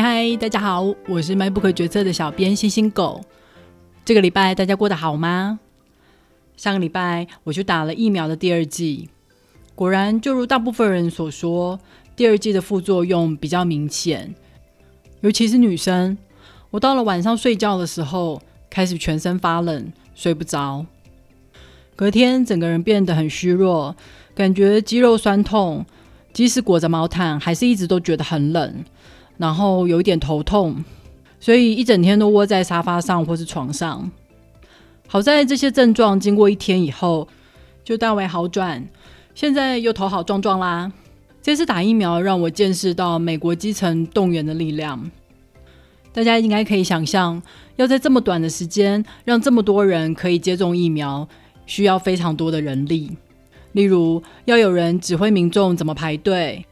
嗨，大家好，我是卖不可决策的小编星星狗。这个礼拜大家过得好吗？上个礼拜我去打了疫苗的第二剂，果然就如大部分人所说，第二剂的副作用比较明显，尤其是女生。我到了晚上睡觉的时候，开始全身发冷，睡不着。隔天整个人变得很虚弱，感觉肌肉酸痛，即使裹着毛毯，还是一直都觉得很冷。然后有一点头痛，所以一整天都窝在沙发上或是床上。好在这些症状经过一天以后就大为好转，现在又头好壮壮啦。这次打疫苗让我见识到美国基层动员的力量。大家应该可以想象，要在这么短的时间让这么多人可以接种疫苗，需要非常多的人力。例如要有人指挥民众怎么排队，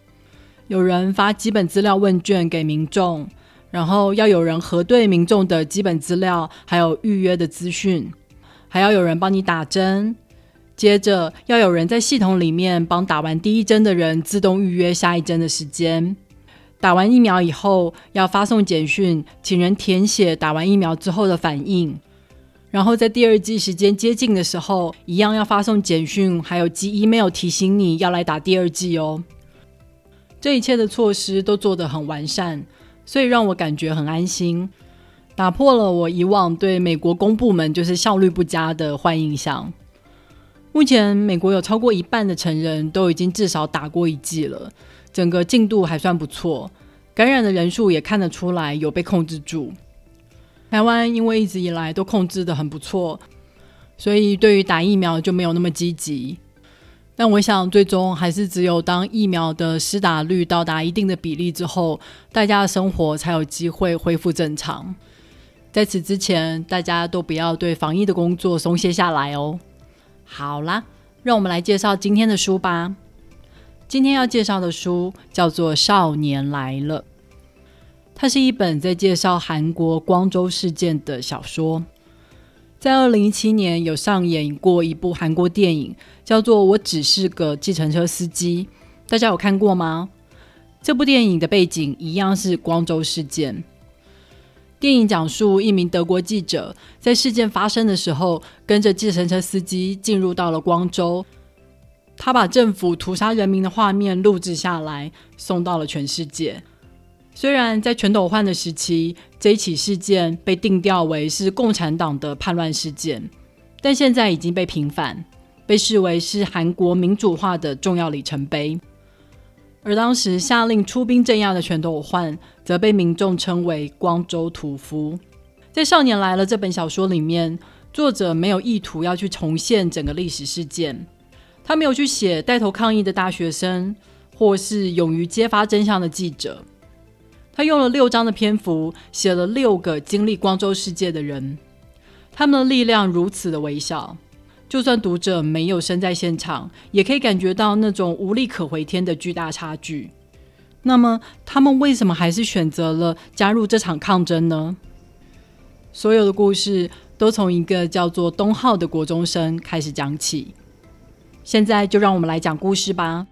有人发基本资料问卷给民众，然后要有人核对民众的基本资料，还有预约的资讯，还要有人帮你打针，接着要有人在系统里面帮打完第一针的人自动预约下一针的时间。打完疫苗以后，要发送简讯，请人填写打完疫苗之后的反应，然后在第二剂时间接近的时候，一样要发送简讯，还有寄 email 提醒你要来打第二剂哦。这一切的措施都做得很完善，所以让我感觉很安心，打破了我以往对美国公部门就是效率不佳的坏印象。目前美国有超过一半的成人都已经至少打过一剂了，整个进度还算不错，感染的人数也看得出来有被控制住。台湾因为一直以来都控制得很不错，所以对于打疫苗就没有那么积极。但我想最终还是只有当疫苗的施打率到达一定的比例之后，大家的生活才有机会恢复正常。在此之前，大家都不要对防疫的工作松懈下来哦。好啦，让我们来介绍今天的书吧。今天要介绍的书叫做《少年来了》，它是一本在介绍韩国光州事件的小说。在2017年有上演过一部韩国电影，叫做《我只是个计程车司机》，大家有看过吗？这部电影的背景一样是光州事件。电影讲述一名德国记者在事件发生的时候，跟着计程车司机进入到了光州，他把政府屠杀人民的画面录制下来，送到了全世界。虽然在全斗焕的时期，这一起事件被定调为是共产党的叛乱事件，但现在已经被平反，被视为是韩国民主化的重要里程碑。而当时下令出兵镇压的全斗焕，则被民众称为光州屠夫。在《少年来了》这本小说里面，作者没有意图要去重现整个历史事件，他没有去写带头抗议的大学生，或是勇于揭发真相的记者。他用了6章的篇幅，写了6个经历光州事件的人，他们的力量如此的微小，就算读者没有身在现场，也可以感觉到那种无力可回天的巨大差距。那么他们为什么还是选择了加入这场抗争呢？所有的故事都从一个叫做东浩的国中生开始讲起。现在就让我们来讲故事吧。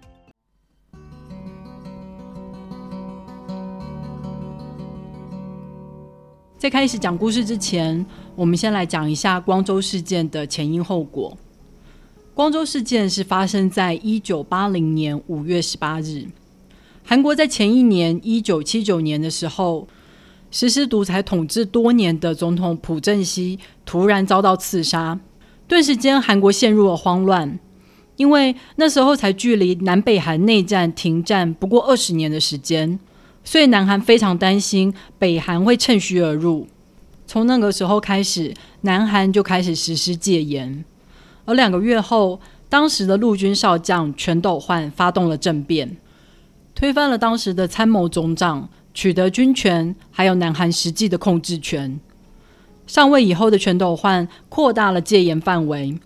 在开始讲故事之前，我们先来讲一下光州事件的前因后果。光州事件是发生在1980年5月18日。韩国在前一年1979年的时候，实施独裁统治多年的总统朴正熙突然遭到刺杀，顿时间韩国陷入了慌乱，因为那时候才距离南北韩内战停战不过20年的时间，所以南韩非常担心北韩会趁虚而入。从那个时候开始，南韩就开始实施戒严。而2个月后，当时的陆军少将全斗焕发动了政变，推翻了当时的参谋总长，取得军权，还有南韩实际的控制权。上位以后的全斗焕扩大了戒严范围，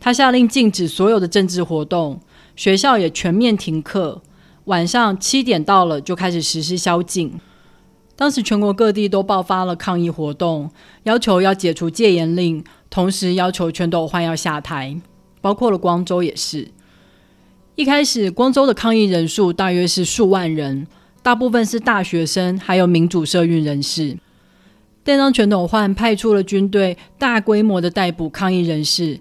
他下令禁止所有的政治活动，学校也全面停课，晚上7点到了就开始实施宵禁。当时全国各地都爆发了抗议活动，要求要解除戒严令，同时要求全斗焕要下台，包括了光州也是。一开始光州的抗议人数大约是数万人，大部分是大学生还有民主社运人士。但当全斗焕派出了军队大规模的逮捕抗议人士，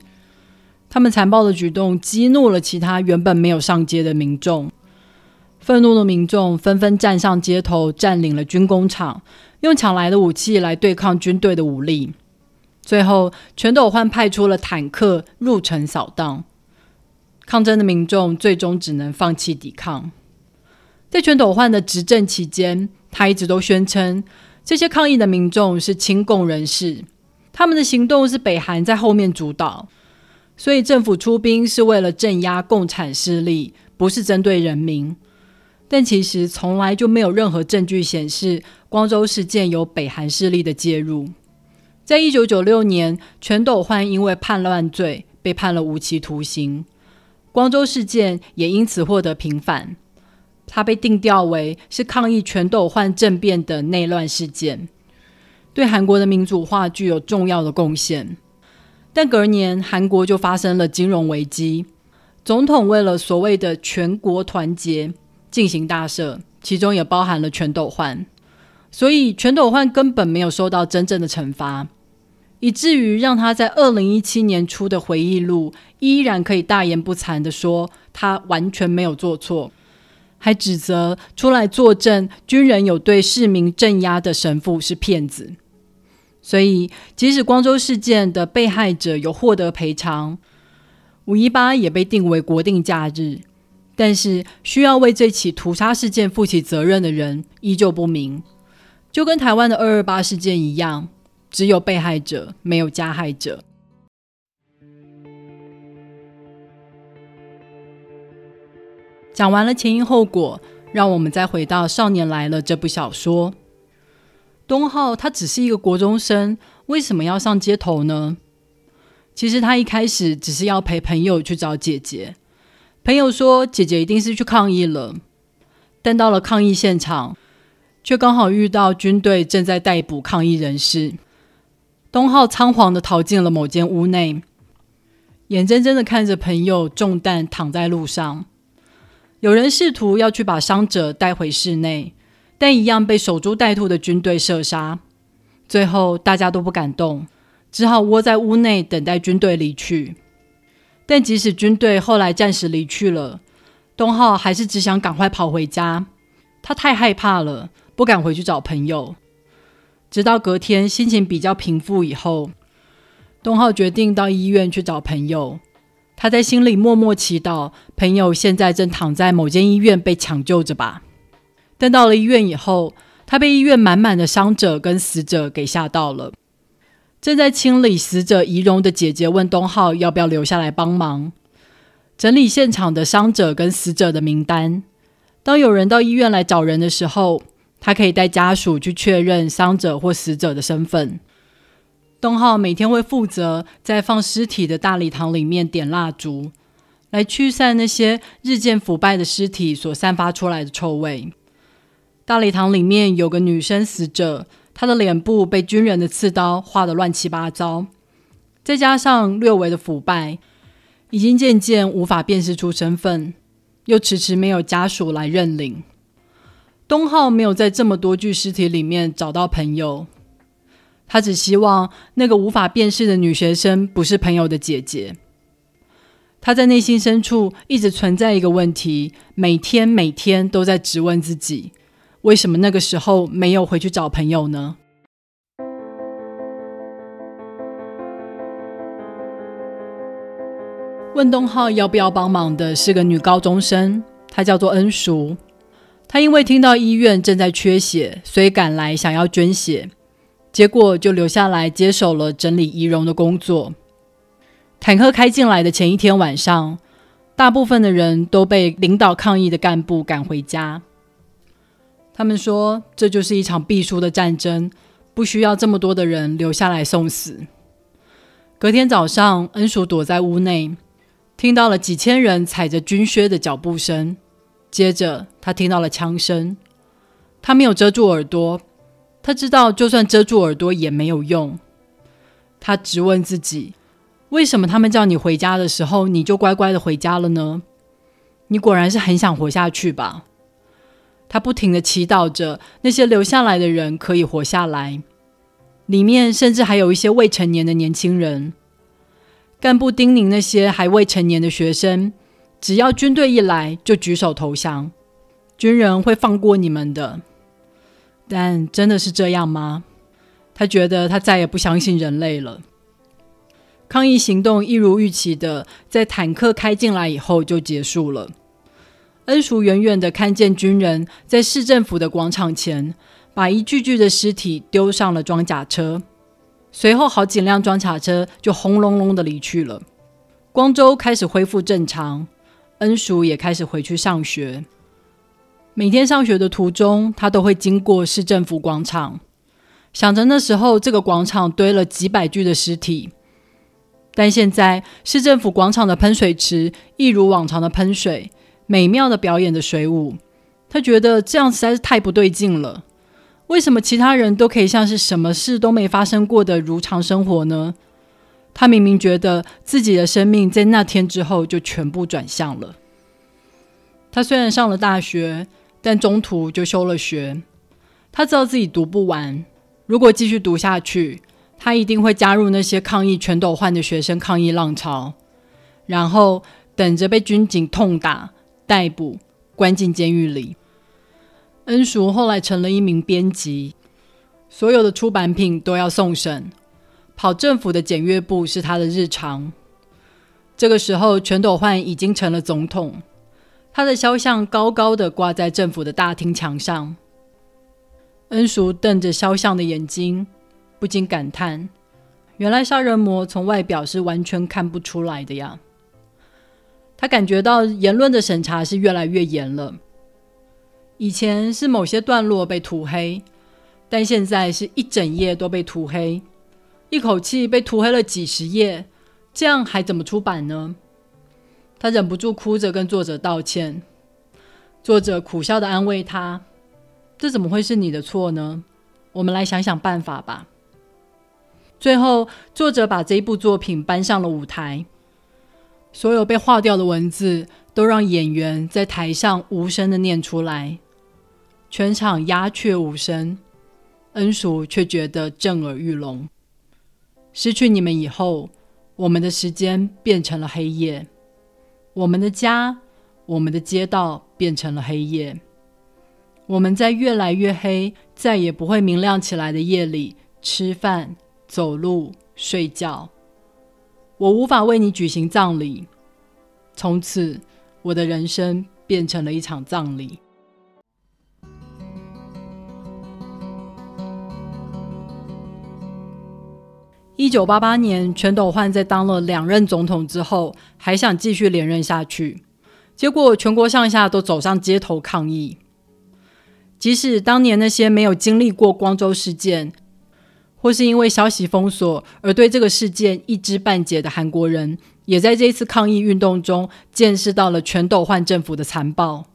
他们残暴的举动激怒了其他原本没有上街的民众。愤怒的民众纷纷站上街头，占领了军工厂，用抢来的武器来对抗军队的武力。最后全斗焕派出了坦克入城扫荡，抗争的民众最终只能放弃抵抗。在全斗焕的执政期间，他一直都宣称这些抗议的民众是亲共人士，他们的行动是北韩在后面主导，所以政府出兵是为了镇压共产势力，不是针对人民。但其实从来就没有任何证据显示光州事件有北韩势力的介入。在1996年，全斗焕因为叛乱罪被判了无期徒刑，光州事件也因此获得平反，他被定调为是抗议全斗焕政变的内乱事件，对韩国的民主化具有重要的贡献。但隔年韩国就发生了金融危机，总统为了所谓的全国团结进行大赦，其中也包含了全斗焕，所以全斗焕根本没有受到真正的惩罚，以至于让他在2017年初的回忆录依然可以大言不惭地说他完全没有做错，还指责出来作证军人有对市民镇压的神父是骗子。所以即使光州事件的被害者有获得赔偿，518也被定为国定假日，但是需要为这起屠杀事件负起责任的人依旧不明。就跟台湾的228事件一样，只有被害者没有加害者。讲完了前因后果，让我们再回到《少年来了》这部小说。东浩他只是一个国中生，为什么要上街头呢？其实他一开始只是要陪朋友去找姐姐，朋友说姐姐一定是去抗议了，但到了抗议现场，却刚好遇到军队正在逮捕抗议人士。东浩仓皇地逃进了某间屋内，眼睁睁地看着朋友中弹躺在路上。有人试图要去把伤者带回室内，但一样被守株待兔的军队射杀。最后大家都不敢动，只好窝在屋内等待军队离去。但即使军队后来暂时离去了，东浩还是只想赶快跑回家。他太害怕了，不敢回去找朋友。直到隔天心情比较平复以后，东浩决定到医院去找朋友。他在心里默默祈祷，朋友现在正躺在某间医院被抢救着吧。但到了医院以后，他被医院满满的伤者跟死者给吓到了。正在清理死者遗容的姐姐问东浩要不要留下来帮忙整理现场的伤者跟死者的名单。当有人到医院来找人的时候，他可以带家属去确认伤者或死者的身份。东浩每天会负责在放尸体的大礼堂里面点蜡烛，来驱散那些日渐腐败的尸体所散发出来的臭味。大礼堂里面有个女生死者，她的脸部被军人的刺刀划得乱七八糟，再加上略微的腐败，已经渐渐无法辨识出身份，又迟迟没有家属来认领。东浩没有在这么多具尸体里面找到朋友，他只希望那个无法辨识的女学生不是朋友的姐姐。他在内心深处一直存在一个问题，每天都在质问自己，为什么那个时候没有回去找朋友呢？问东浩要不要帮忙的是个女高中生，她叫做恩淑。她因为听到医院正在缺血，所以赶来想要捐血，结果就留下来接手了整理遗容的工作。坦克开进来的前一天晚上，大部分的人都被领导抗议的干部赶回家。他们说，这就是一场必输的战争，不需要这么多的人留下来送死。隔天早上，恩淑躲在屋内，听到了几千人踩着军靴的脚步声，接着他听到了枪声。他没有遮住耳朵，他知道就算遮住耳朵也没有用。他质问自己，为什么他们叫你回家的时候你就乖乖的回家了呢？你果然是很想活下去吧。他不停地祈祷着那些留下来的人可以活下来，里面甚至还有一些未成年的年轻人。干部叮咛那些还未成年的学生，只要军队一来就举手投降，军人会放过你们的。但真的是这样吗？他觉得他再也不相信人类了。抗议行动一如预期的在坦克开进来以后就结束了。恩叔远远的看见军人在市政府的广场前把一具具的尸体丢上了装甲车，随后好几辆装甲车就轰隆隆的离去了。光州开始恢复正常，恩叔也开始回去上学。每天上学的途中，他都会经过市政府广场，想着那时候这个广场堆了几百具的尸体。但现在市政府广场的喷水池一如往常的喷水，美妙的表演的水舞。他觉得这样实在是太不对劲了，为什么其他人都可以像是什么事都没发生过的如常生活呢？他明明觉得自己的生命在那天之后就全部转向了。他虽然上了大学，但中途就休了学。他知道自己读不完，如果继续读下去，他一定会加入那些抗议全斗焕的学生抗议浪潮，然后等着被军警痛打、逮捕、关进监狱里。恩叔后来成了一名编辑，所有的出版品都要送审，跑政府的检阅部是他的日常。这个时候，全斗焕已经成了总统，他的肖像高高的挂在政府的大厅墙上。恩叔瞪着肖像的眼睛，不禁感叹，原来杀人魔从外表是完全看不出来的呀。他感觉到言论的审查是越来越严了，以前是某些段落被涂黑，但现在是一整页都被涂黑，一口气被涂黑了几10页，这样还怎么出版呢？他忍不住哭着跟作者道歉，作者苦笑地安慰他，这怎么会是你的错呢？我们来想想办法吧。最后，作者把这一部作品搬上了舞台，所有被划掉的文字都让演员在台上无声的念出来，全场鸦雀无声。恩叔却觉得震耳欲聋。失去你们以后，我们的时间变成了黑夜，我们的家、我们的街道变成了黑夜。我们在越来越黑、再也不会明亮起来的夜里吃饭、走路、睡觉。我无法为你举行葬礼，从此我的人生变成了一场葬礼。1988年，全斗焕在当了2任总统之后，还想继续连任下去，结果全国上下都走上街头抗议。即使当年那些没有经历过光州事件，或是因为消息封锁而对这个事件一知半解的韩国人，也在这一次抗议运动中见识到了全斗焕政府的残暴。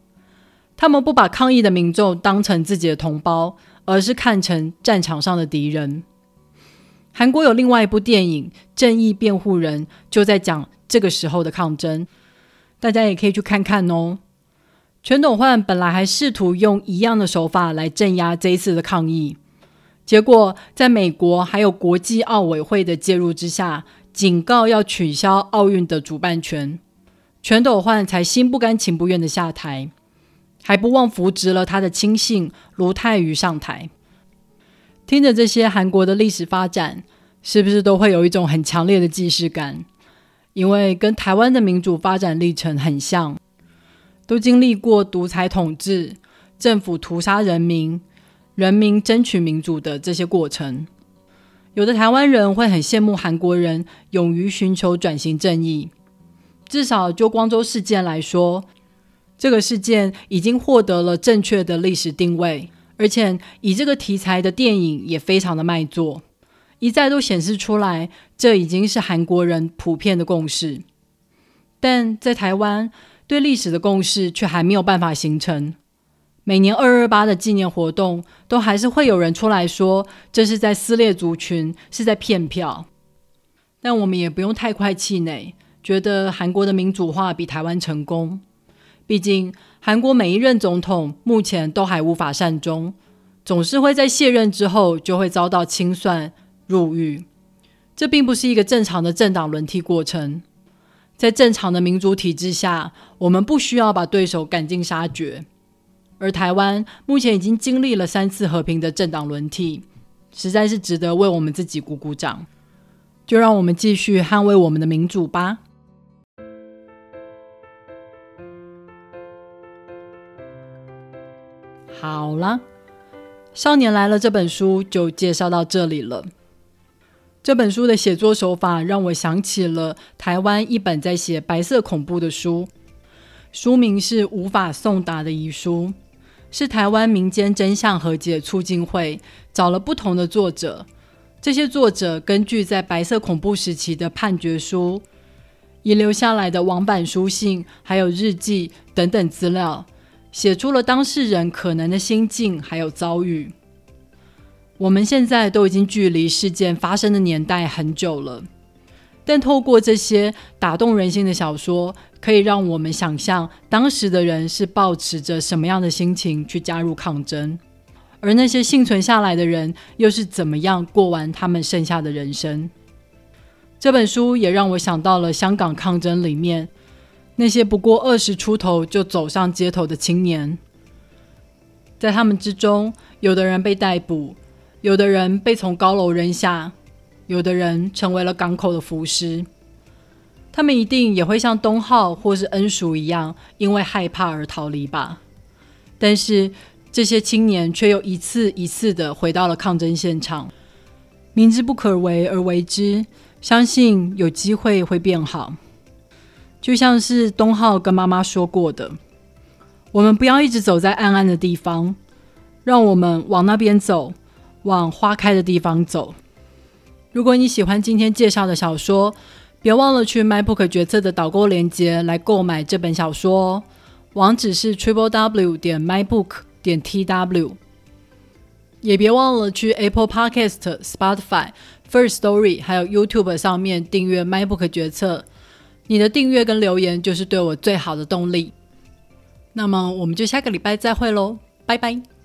他们不把抗议的民众当成自己的同胞，而是看成战场上的敌人。韩国有另外一部电影《正义辩护人》，就在讲这个时候的抗争，大家也可以去看看哦。全斗焕本来还试图用一样的手法来镇压这一次的抗议，结果在美国还有国际奥委会的介入之下，警告要取消奥运的主办权，全斗焕才心不甘情不愿的下台，还不忘扶植了他的亲信卢泰愚上台。听着这些韩国的历史发展，是不是都会有一种很强烈的既视感？因为跟台湾的民主发展历程很像，都经历过独裁统治、政府屠杀人民、人民争取民主的这些过程。有的台湾人会很羡慕韩国人勇于寻求转型正义，至少就光州事件来说，这个事件已经获得了正确的历史定位，而且以这个题材的电影也非常的卖座，一再都显示出来这已经是韩国人普遍的共识。但在台湾，对历史的共识却还没有办法形成，每年228的纪念活动都还是会有人出来说这是在撕裂族群，是在骗票。但我们也不用太快气馁，觉得韩国的民主化比台湾成功，毕竟韩国每一任总统目前都还无法善终，总是会在卸任之后就会遭到清算入狱，这并不是一个正常的政党轮替过程。在正常的民主体制下，我们不需要把对手赶尽杀绝，而台湾目前已经经历了3次和平的政党轮替，实在是值得为我们自己鼓鼓掌。就让我们继续捍卫我们的民主吧。好啦，少年来了这本书就介绍到这里了。这本书的写作手法让我想起了台湾一本在写白色恐怖的书，书名是《无法送达的遗书》，是台湾民间真相和解促进会找了不同的作者，这些作者根据在白色恐怖时期的判决书、遗留下来的网版书信还有日记等等资料，写出了当事人可能的心境还有遭遇。我们现在都已经距离事件发生的年代很久了，但透过这些打动人心的小说，可以让我们想象当时的人是抱持着什么样的心情去加入抗争，而那些幸存下来的人又是怎么样过完他们剩下的人生。这本书也让我想到了香港抗争里面那些不过20出头就走上街头的青年，在他们之中，有的人被逮捕，有的人被从高楼扔下，有的人成为了港口的浮尸。他们一定也会像东浩或是恩淑一样，因为害怕而逃离吧。但是这些青年却又一次一次地回到了抗争现场。明知不可为而为之，相信有机会会变好。就像是东浩跟妈妈说过的，我们不要一直走在暗暗的地方，让我们往那边走，往花开的地方走。如果你喜欢今天介绍的小说，别忘了去 MyBook 决策的导购链接来购买这本小说哦，网址是 www.mybook.tw， 也别忘了去 Apple Podcast、Spotify、First Story 还有 YouTube 上面订阅 MyBook 决策。你的订阅跟留言就是对我最好的动力。那么我们就下个礼拜再会咯，拜拜。